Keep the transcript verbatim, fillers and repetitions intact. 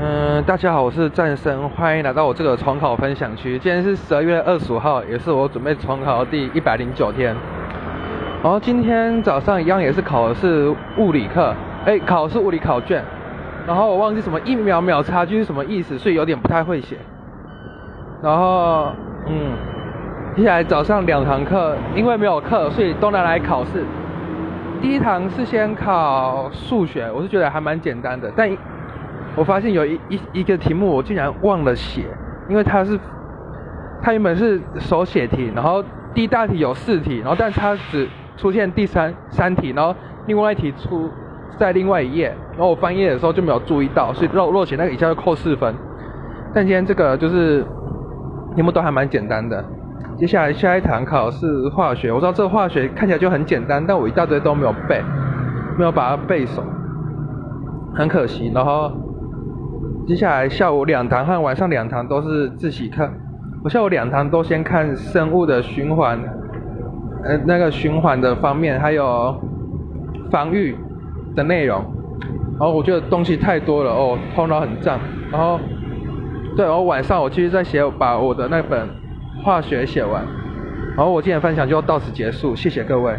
嗯，大家好，我是战生，欢迎来到我这个重考分享区。今天是十二月二十五号，也是我准备重考的第一百零九天。然后今天早上一样也是考的是物理课，哎，考的是物理考卷。然后我忘记什么一秒秒差距是什么意思，所以有点不太会写。然后，嗯，接下来早上两堂课，因为没有课，所以都拿来考试。第一堂是先考数学，我是觉得还蛮简单的，但我发现有一一一个题目我竟然忘了写，因为它是，它原本是手写题，然后第一大题有四题，然后但它只出现第三三题，然后另外一题出在另外一页，然后我翻页的时候就没有注意到，所以若若写那个一下就扣四分。但今天这个就是题目都还蛮简单的。接下来下一堂考是化学，我知道这化学看起来就很简单，但我一大堆都没有背，没有把它背熟，很可惜。然后接下来下午两堂和晚上两堂都是自习课，我下午两堂都先看生物的循环，呃，那个循环的方面，还有防御的内容。然后我觉得东西太多了哦，头脑很胀。然后，对，然后晚上我继续再写，把我的那本化学写完。然后我今天的分享就到此结束，谢谢各位。